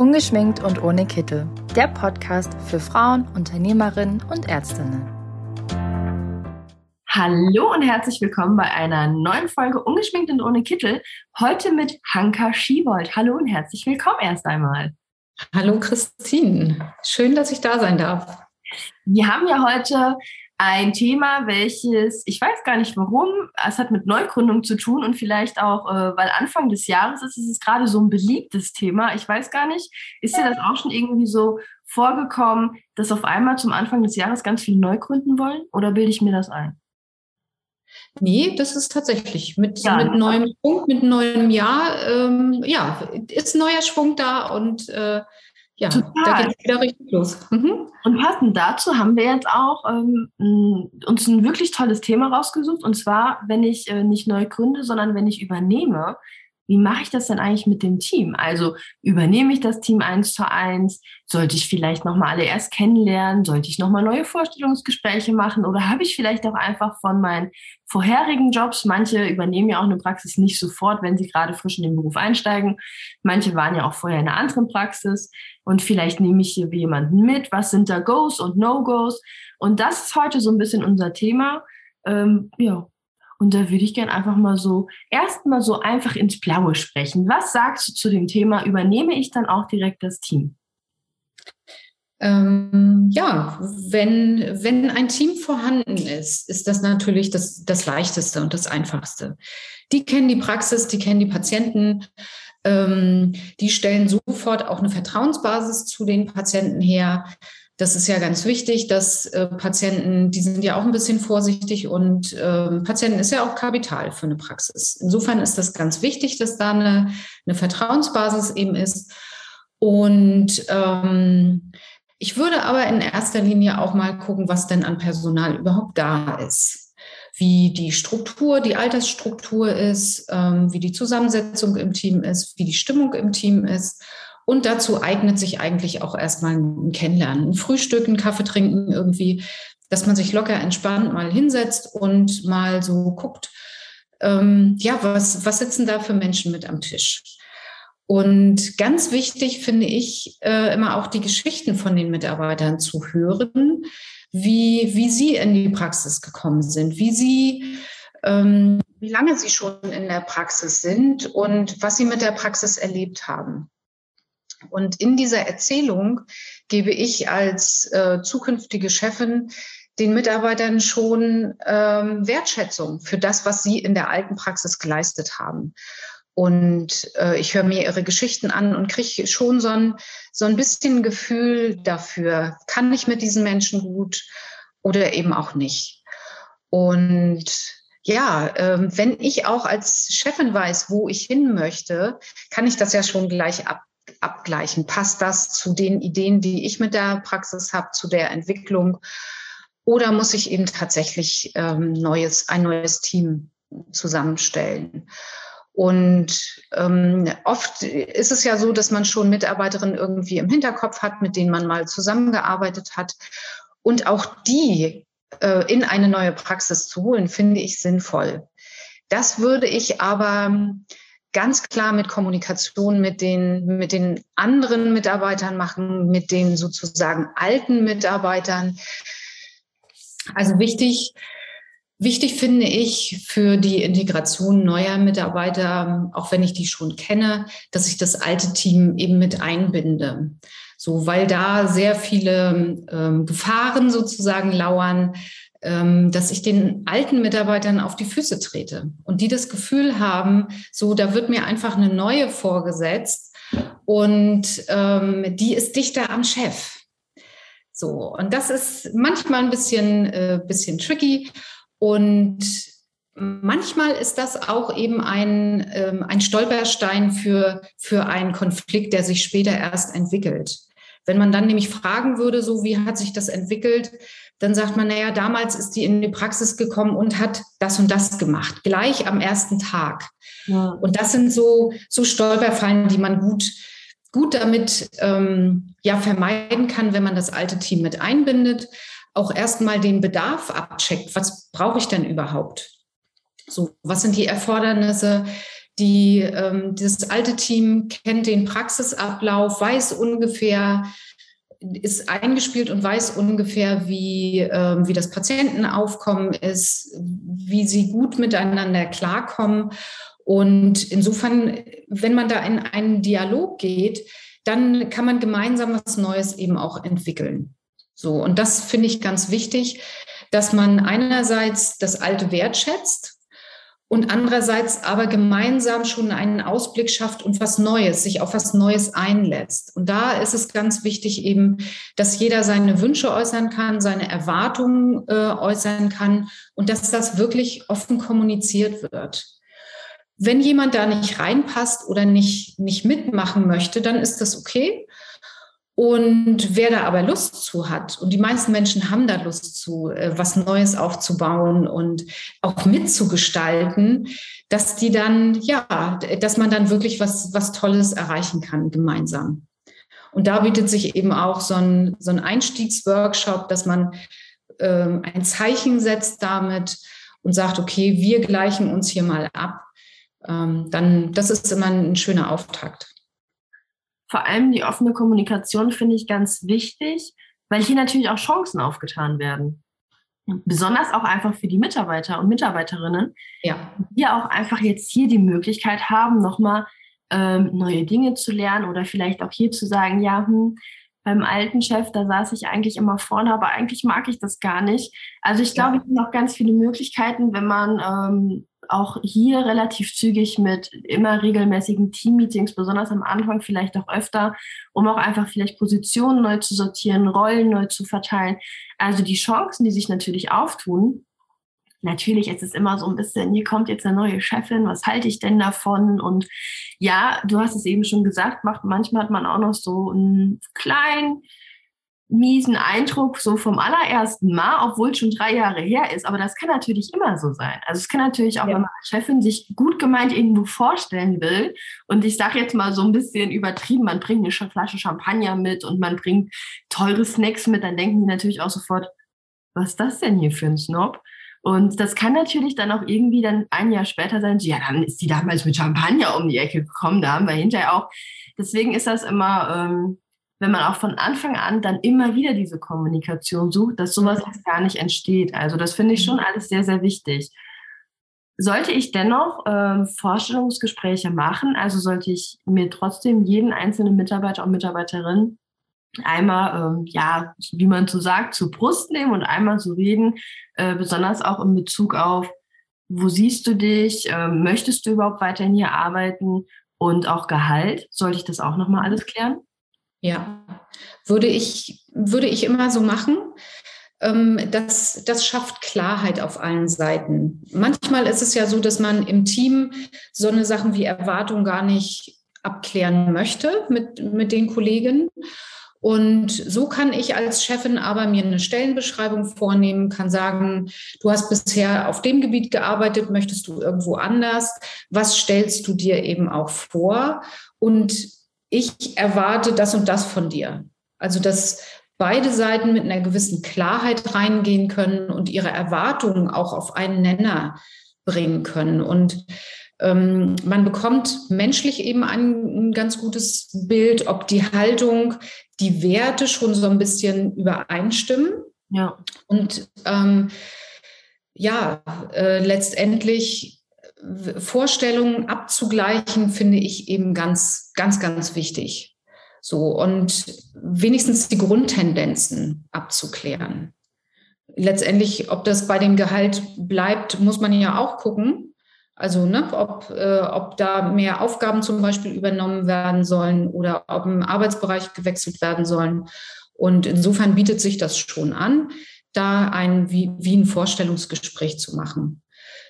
Ungeschminkt und ohne Kittel. Der Podcast für Frauen, Unternehmerinnen und Ärztinnen. Hallo und herzlich willkommen bei einer neuen Folge Ungeschminkt und ohne Kittel. Heute mit Hanka Schiebold. Hallo und herzlich willkommen erst einmal. Hallo Christine. Schön, dass ich da sein darf. Wir haben ja heute ein Thema, welches, ich weiß gar nicht warum, es hat mit Neugründung zu tun und vielleicht auch, weil Anfang des Jahres ist, ist es gerade so ein beliebtes Thema. Ich weiß gar nicht, ist dir das auch schon irgendwie so vorgekommen, dass auf einmal zum Anfang des Jahres ganz viele neu gründen wollen? Oder bilde ich mir das ein? Nee, das ist tatsächlich mit neuem Schwung, mit neuem Jahr. Ist neuer Schwung da und da geht es wieder richtig los. Mhm. Und passend dazu haben wir jetzt auch uns ein wirklich tolles Thema rausgesucht. Und zwar, wenn ich nicht neu gründe, sondern wenn ich übernehme, wie mache ich das denn eigentlich mit dem Team? Also übernehme ich das Team 1:1? Sollte ich vielleicht nochmal alle erst kennenlernen? Sollte ich nochmal neue Vorstellungsgespräche machen? Oder habe ich vielleicht auch einfach von meinen vorherigen Jobs, manche übernehmen ja auch eine Praxis nicht sofort, wenn sie gerade frisch in den Beruf einsteigen. Manche waren ja auch vorher in einer anderen Praxis. Und vielleicht nehme ich hier jemanden mit. Was sind da Goes und No-Goes? Und das ist heute so ein bisschen unser Thema. Und da würde ich gerne einfach mal so erstmal so einfach ins Blaue sprechen. Was sagst du zu dem Thema? Übernehme ich dann auch direkt das Team? Wenn ein Team vorhanden ist, ist das natürlich das Leichteste und das Einfachste. Die kennen die Praxis, die kennen die Patienten. Die stellen sofort auch eine Vertrauensbasis zu den Patienten her. Das ist ja ganz wichtig, dass Patienten, die sind ja auch ein bisschen vorsichtig und Patienten ist ja auch Kapital für eine Praxis. Insofern ist das ganz wichtig, dass da eine Vertrauensbasis eben ist. Und ich würde aber in erster Linie auch mal gucken, was denn an Personal überhaupt da ist. Wie die Struktur, die Altersstruktur ist, wie die Zusammensetzung im Team ist, wie die Stimmung im Team ist. Und dazu eignet sich eigentlich auch erstmal ein Kennenlernen, ein Frühstück, ein Kaffee trinken irgendwie, dass man sich locker entspannt mal hinsetzt und mal so guckt, was sitzen da für Menschen mit am Tisch? Und ganz wichtig finde ich immer auch die Geschichten von den Mitarbeitern zu hören, wie sie in die Praxis gekommen sind, wie lange sie schon in der Praxis sind und was sie mit der Praxis erlebt haben. Und in dieser Erzählung gebe ich als zukünftige Chefin den Mitarbeitern schon Wertschätzung für das, was sie in der alten Praxis geleistet haben. Und ich höre mir ihre Geschichten an und kriege schon so ein bisschen Gefühl dafür, kann ich mit diesen Menschen gut oder eben auch nicht. Und wenn ich auch als Chefin weiß, wo ich hin möchte, kann ich das ja schon gleich abgleichen. Passt das zu den Ideen, die ich mit der Praxis habe, zu der Entwicklung? Oder muss ich eben tatsächlich ein neues Team zusammenstellen? Und oft ist es ja so, dass man schon Mitarbeiterinnen irgendwie im Hinterkopf hat, mit denen man mal zusammengearbeitet hat. Und auch die in eine neue Praxis zu holen, finde ich sinnvoll. Das würde ich aber ganz klar mit Kommunikation mit den anderen Mitarbeitern machen, mit den sozusagen alten Mitarbeitern. Also Wichtig finde ich für die Integration neuer Mitarbeiter, auch wenn ich die schon kenne, dass ich das alte Team eben mit einbinde. So, weil da sehr viele Gefahren sozusagen lauern, dass ich den alten Mitarbeitern auf die Füße trete und die das Gefühl haben, so, da wird mir einfach eine neue vorgesetzt und die ist dichter am Chef. So, und das ist manchmal ein bisschen tricky. Und manchmal ist das auch eben ein Stolperstein für einen Konflikt, der sich später erst entwickelt. Wenn man dann nämlich fragen würde, so wie hat sich das entwickelt, dann sagt man, naja, damals ist die in die Praxis gekommen und hat das und das gemacht, gleich am ersten Tag. Ja. Und das sind so Stolperfallen, die man gut damit vermeiden kann, wenn man das alte Team mit einbindet. Auch erstmal den Bedarf abcheckt. Was brauche ich denn überhaupt? So, was sind die Erfordernisse, Das alte Team kennt den Praxisablauf, weiß ungefähr, ist eingespielt und weiß ungefähr, wie das Patientenaufkommen ist, wie sie gut miteinander klarkommen. Und insofern, wenn man da in einen Dialog geht, dann kann man gemeinsam was Neues eben auch entwickeln. So, und das finde ich ganz wichtig, dass man einerseits das Alte wertschätzt und andererseits aber gemeinsam schon einen Ausblick schafft und was Neues, sich auf was Neues einlässt. Und da ist es ganz wichtig eben, dass jeder seine Wünsche äußern kann, seine Erwartungen äußern kann und dass das wirklich offen kommuniziert wird. Wenn jemand da nicht reinpasst oder nicht mitmachen möchte, dann ist das okay. Und wer da aber Lust zu hat, und die meisten Menschen haben da Lust zu, was Neues aufzubauen und auch mitzugestalten, dass man dann wirklich was Tolles erreichen kann gemeinsam. Und da bietet sich eben auch so ein Einstiegsworkshop, dass man ein Zeichen setzt damit und sagt, okay, wir gleichen uns hier mal ab. Das ist immer ein schöner Auftakt. Vor allem die offene Kommunikation finde ich ganz wichtig, weil hier natürlich auch Chancen aufgetan werden. Besonders auch einfach für die Mitarbeiter und Mitarbeiterinnen, die auch einfach jetzt hier die Möglichkeit haben, nochmal neue Dinge zu lernen oder vielleicht auch hier zu sagen, beim alten Chef, da saß ich eigentlich immer vorne, aber eigentlich mag ich das gar nicht. Also ich glaube, es sind noch ganz viele Möglichkeiten, wenn man auch hier relativ zügig mit immer regelmäßigen Teammeetings, besonders am Anfang vielleicht auch öfter, um auch einfach vielleicht Positionen neu zu sortieren, Rollen neu zu verteilen. Also die Chancen, die sich natürlich auftun, natürlich ist es immer so ein bisschen, hier kommt jetzt eine neue Chefin, was halte ich denn davon? Und ja, du hast es eben schon gesagt, manchmal hat man auch noch so einen kleinen, miesen Eindruck so vom allerersten Mal, obwohl es schon 3 Jahre her ist. Aber das kann natürlich immer so sein. Also es kann natürlich auch, wenn man als Chefin sich gut gemeint irgendwo vorstellen will und ich sage jetzt mal so ein bisschen übertrieben, man bringt eine Flasche Champagner mit und man bringt teure Snacks mit, dann denken die natürlich auch sofort, was ist das denn hier für ein Snob? Und das kann natürlich dann auch irgendwie dann ein Jahr später sein, dann ist die damals mit Champagner um die Ecke gekommen, da haben wir hinterher auch. Deswegen ist das immer... wenn man auch von Anfang an dann immer wieder diese Kommunikation sucht, dass sowas jetzt gar nicht entsteht. Also das finde ich schon alles sehr, sehr wichtig. Sollte ich dennoch Vorstellungsgespräche machen, also sollte ich mir trotzdem jeden einzelnen Mitarbeiter und Mitarbeiterin einmal, wie man so sagt, zur Brust nehmen und einmal so reden, besonders auch in Bezug auf, wo siehst du dich, möchtest du überhaupt weiterhin hier arbeiten und auch Gehalt, sollte ich das auch nochmal alles klären? Ja, würde ich immer so machen. Das schafft Klarheit auf allen Seiten. Manchmal ist es ja so, dass man im Team so eine Sachen wie Erwartung gar nicht abklären möchte mit den Kollegen. Und so kann ich als Chefin aber mir eine Stellenbeschreibung vornehmen, kann sagen, du hast bisher auf dem Gebiet gearbeitet, möchtest du irgendwo anders? Was stellst du dir eben auch vor? Und ich erwarte das und das von dir. Also, dass beide Seiten mit einer gewissen Klarheit reingehen können und ihre Erwartungen auch auf einen Nenner bringen können. Und man bekommt menschlich eben ein ganz gutes Bild, ob die Haltung, die Werte schon so ein bisschen übereinstimmen. Ja. Und letztendlich Vorstellungen abzugleichen, finde ich eben ganz, ganz, ganz wichtig. So, und wenigstens die Grundtendenzen abzuklären. Letztendlich, ob das bei dem Gehalt bleibt, muss man ja auch gucken. Also, ob da mehr Aufgaben zum Beispiel übernommen werden sollen oder ob im Arbeitsbereich gewechselt werden sollen. Und insofern bietet sich das schon an, da wie ein Vorstellungsgespräch zu machen.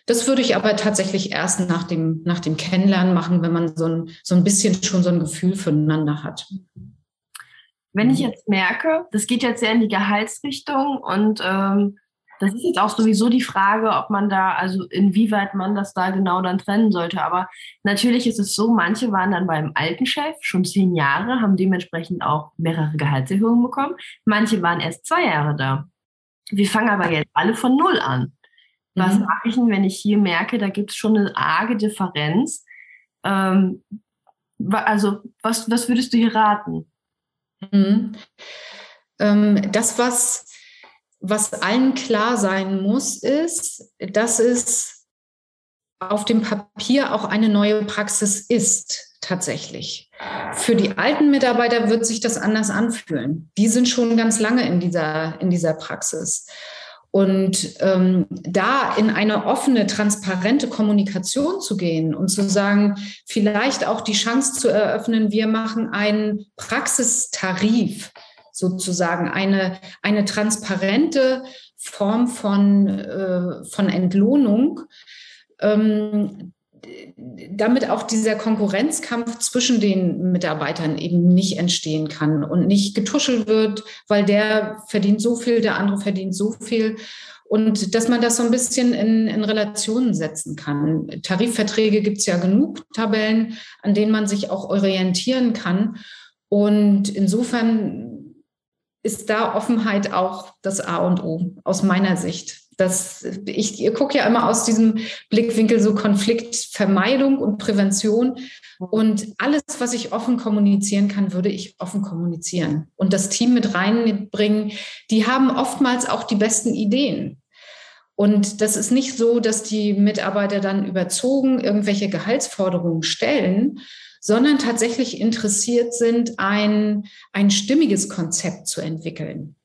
Das würde ich aber tatsächlich erst nach dem Kennenlernen machen, wenn man so ein bisschen schon so ein Gefühl füreinander hat. Wenn ich jetzt merke, das geht jetzt sehr in die Gehaltsrichtung und das ist jetzt auch sowieso die Frage, ob man da, also inwieweit man das da genau dann trennen sollte. Aber natürlich ist es so, manche waren dann beim alten Chef schon 10 Jahre, haben dementsprechend auch mehrere Gehaltserhöhungen bekommen. Manche waren erst 2 Jahre da. Wir fangen aber jetzt alle von null an. Was mache ich denn, wenn ich hier merke, da gibt es schon eine arge Differenz? Also was würdest du hier raten? Mhm. Das, was allen klar sein muss, ist, dass es auf dem Papier auch eine neue Praxis ist, tatsächlich. Für die alten Mitarbeiter wird sich das anders anfühlen. Die sind schon ganz lange in dieser Praxis. Und da in eine offene, transparente Kommunikation zu gehen und zu sagen, vielleicht auch die Chance zu eröffnen, wir machen einen Praxistarif, sozusagen eine transparente Form von Entlohnung, damit auch dieser Konkurrenzkampf zwischen den Mitarbeitern eben nicht entstehen kann und nicht getuschelt wird, weil der verdient so viel, der andere verdient so viel. Und dass man das so ein bisschen in Relationen setzen kann. Tarifverträge gibt es ja genug, Tabellen, an denen man sich auch orientieren kann. Und insofern ist da Offenheit auch das A und O aus meiner Sicht. Ich gucke ja immer aus diesem Blickwinkel so Konfliktvermeidung und Prävention. Und alles, was ich offen kommunizieren kann, würde ich offen kommunizieren. Und das Team mit reinbringen, die haben oftmals auch die besten Ideen. Und das ist nicht so, dass die Mitarbeiter dann überzogen irgendwelche Gehaltsforderungen stellen, sondern tatsächlich interessiert sind, ein stimmiges Konzept zu entwickeln.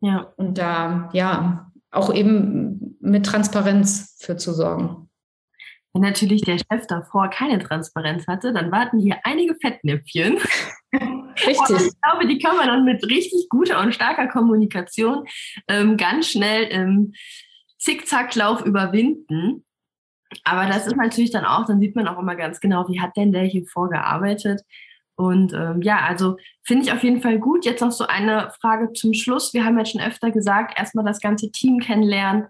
Ja. Und da, ja, auch eben mit Transparenz für zu sorgen. Wenn natürlich der Chef davor keine Transparenz hatte, dann warten hier einige Fettnäpfchen. Richtig. Aber ich glaube, die kann man dann mit richtig guter und starker Kommunikation ganz schnell im Zickzacklauf überwinden. Aber das ist natürlich dann sieht man auch immer ganz genau, wie hat denn der hier vorgearbeitet? Und also finde ich auf jeden Fall gut. Jetzt noch so eine Frage zum Schluss. Wir haben ja schon öfter gesagt, erstmal das ganze Team kennenlernen.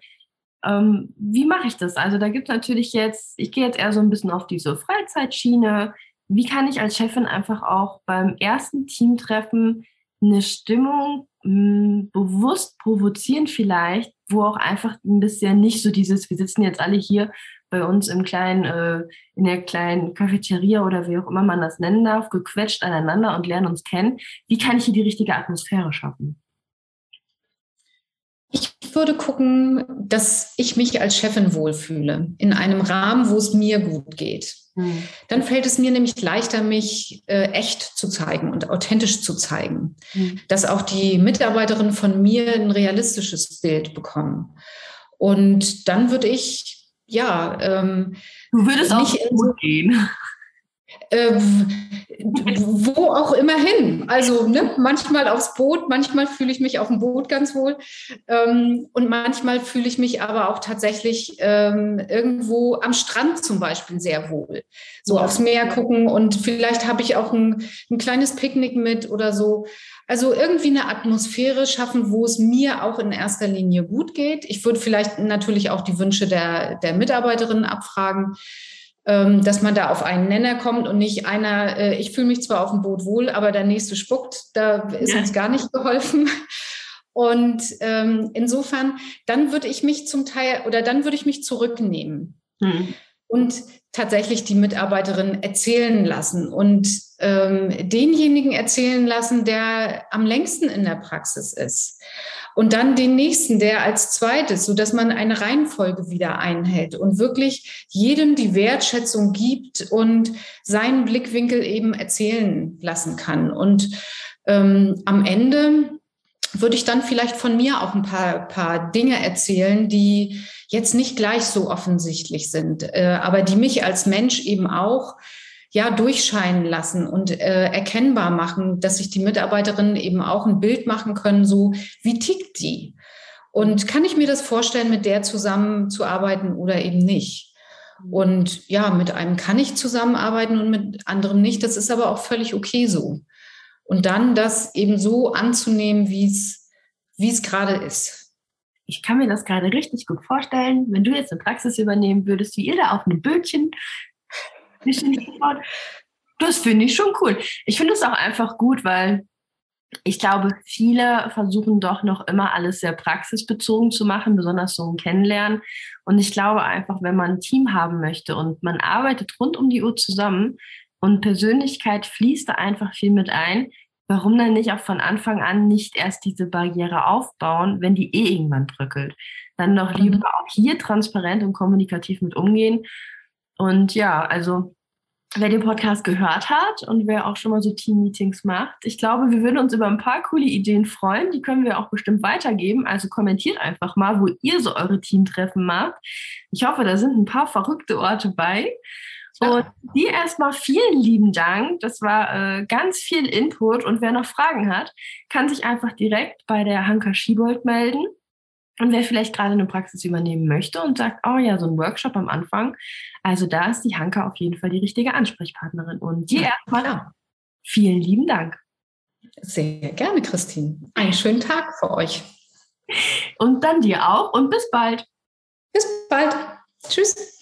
Wie mache ich das? Also da gibt es natürlich ich gehe jetzt eher so ein bisschen auf diese Freizeitschiene. Wie kann ich als Chefin einfach auch beim ersten Teamtreffen eine Stimmung bewusst provozieren vielleicht, wo auch einfach ein bisschen nicht so dieses, wir sitzen jetzt alle hier bei uns in der kleinen Cafeteria oder wie auch immer man das nennen darf, gequetscht aneinander und lernen uns kennen. Wie kann ich hier die richtige Atmosphäre schaffen? Ich würde gucken, dass ich mich als Chefin wohlfühle, in einem Rahmen, wo es mir gut geht. Dann fällt es mir nämlich leichter, mich echt zu zeigen und authentisch zu zeigen, dass auch die Mitarbeiterinnen von mir ein realistisches Bild bekommen. Und dann würde ich, du würdest auch gut gehen. Wo auch immer hin. Also manchmal aufs Boot, manchmal fühle ich mich auf dem Boot ganz wohl und manchmal fühle ich mich aber auch tatsächlich irgendwo am Strand zum Beispiel sehr wohl. So aufs Meer gucken und vielleicht habe ich auch ein kleines Picknick mit oder so. Also irgendwie eine Atmosphäre schaffen, wo es mir auch in erster Linie gut geht. Ich würde vielleicht natürlich auch die Wünsche der Mitarbeiterinnen abfragen, dass man da auf einen Nenner kommt und nicht einer, ich fühle mich zwar auf dem Boot wohl, aber der Nächste spuckt, da ist uns gar nicht geholfen. Und insofern, dann würde ich mich zurücknehmen und tatsächlich die Mitarbeiterin erzählen lassen und denjenigen erzählen lassen, der am längsten in der Praxis ist. Und dann den nächsten, der als zweites, sodass man eine Reihenfolge wieder einhält und wirklich jedem die Wertschätzung gibt und seinen Blickwinkel eben erzählen lassen kann. Und am Ende würde ich dann vielleicht von mir auch ein paar Dinge erzählen, die jetzt nicht gleich so offensichtlich sind, aber die mich als Mensch eben auch durchscheinen lassen und erkennbar machen, dass sich die Mitarbeiterinnen eben auch ein Bild machen können, so wie tickt die? Und kann ich mir das vorstellen, mit der zusammenzuarbeiten oder eben nicht? Und mit einem kann ich zusammenarbeiten und mit anderem nicht. Das ist aber auch völlig okay so. Und dann das eben so anzunehmen, wie es gerade ist. Ich kann mir das gerade richtig gut vorstellen, wenn du jetzt eine Praxis übernehmen würdest, wie ihr da auf einem Bötchen. Das finde ich schon cool. Ich finde es auch einfach gut, weil Ich glaube, viele versuchen doch noch immer alles sehr praxisbezogen zu machen, besonders so ein Kennenlernen. Und ich glaube einfach, wenn man ein Team haben möchte und man arbeitet rund um die Uhr zusammen und Persönlichkeit fließt da einfach viel mit ein, warum dann nicht auch von Anfang an nicht erst diese Barriere aufbauen, wenn die eh irgendwann bröckelt? Dann doch lieber auch hier transparent und kommunikativ mit umgehen. Und ja, also wer den Podcast gehört hat und wer auch schon mal so Team-Meetings macht, ich glaube, wir würden uns über ein paar coole Ideen freuen. Die können wir auch bestimmt weitergeben. Also kommentiert einfach mal, wo ihr so eure Teamtreffen macht. Ich hoffe, da sind ein paar verrückte Orte bei. Und dir erstmal vielen lieben Dank. Das war ganz viel Input. Und wer noch Fragen hat, kann sich einfach direkt bei der Hanka Schiebold melden. Und wer vielleicht gerade eine Praxis übernehmen möchte und sagt, oh ja, so ein Workshop am Anfang, also da ist die Hanka auf jeden Fall die richtige Ansprechpartnerin. Und dir erstmal auch vielen lieben Dank. Sehr gerne, Christine. Einen schönen Tag für euch. Und dann dir auch und bis bald. Bis bald. Tschüss.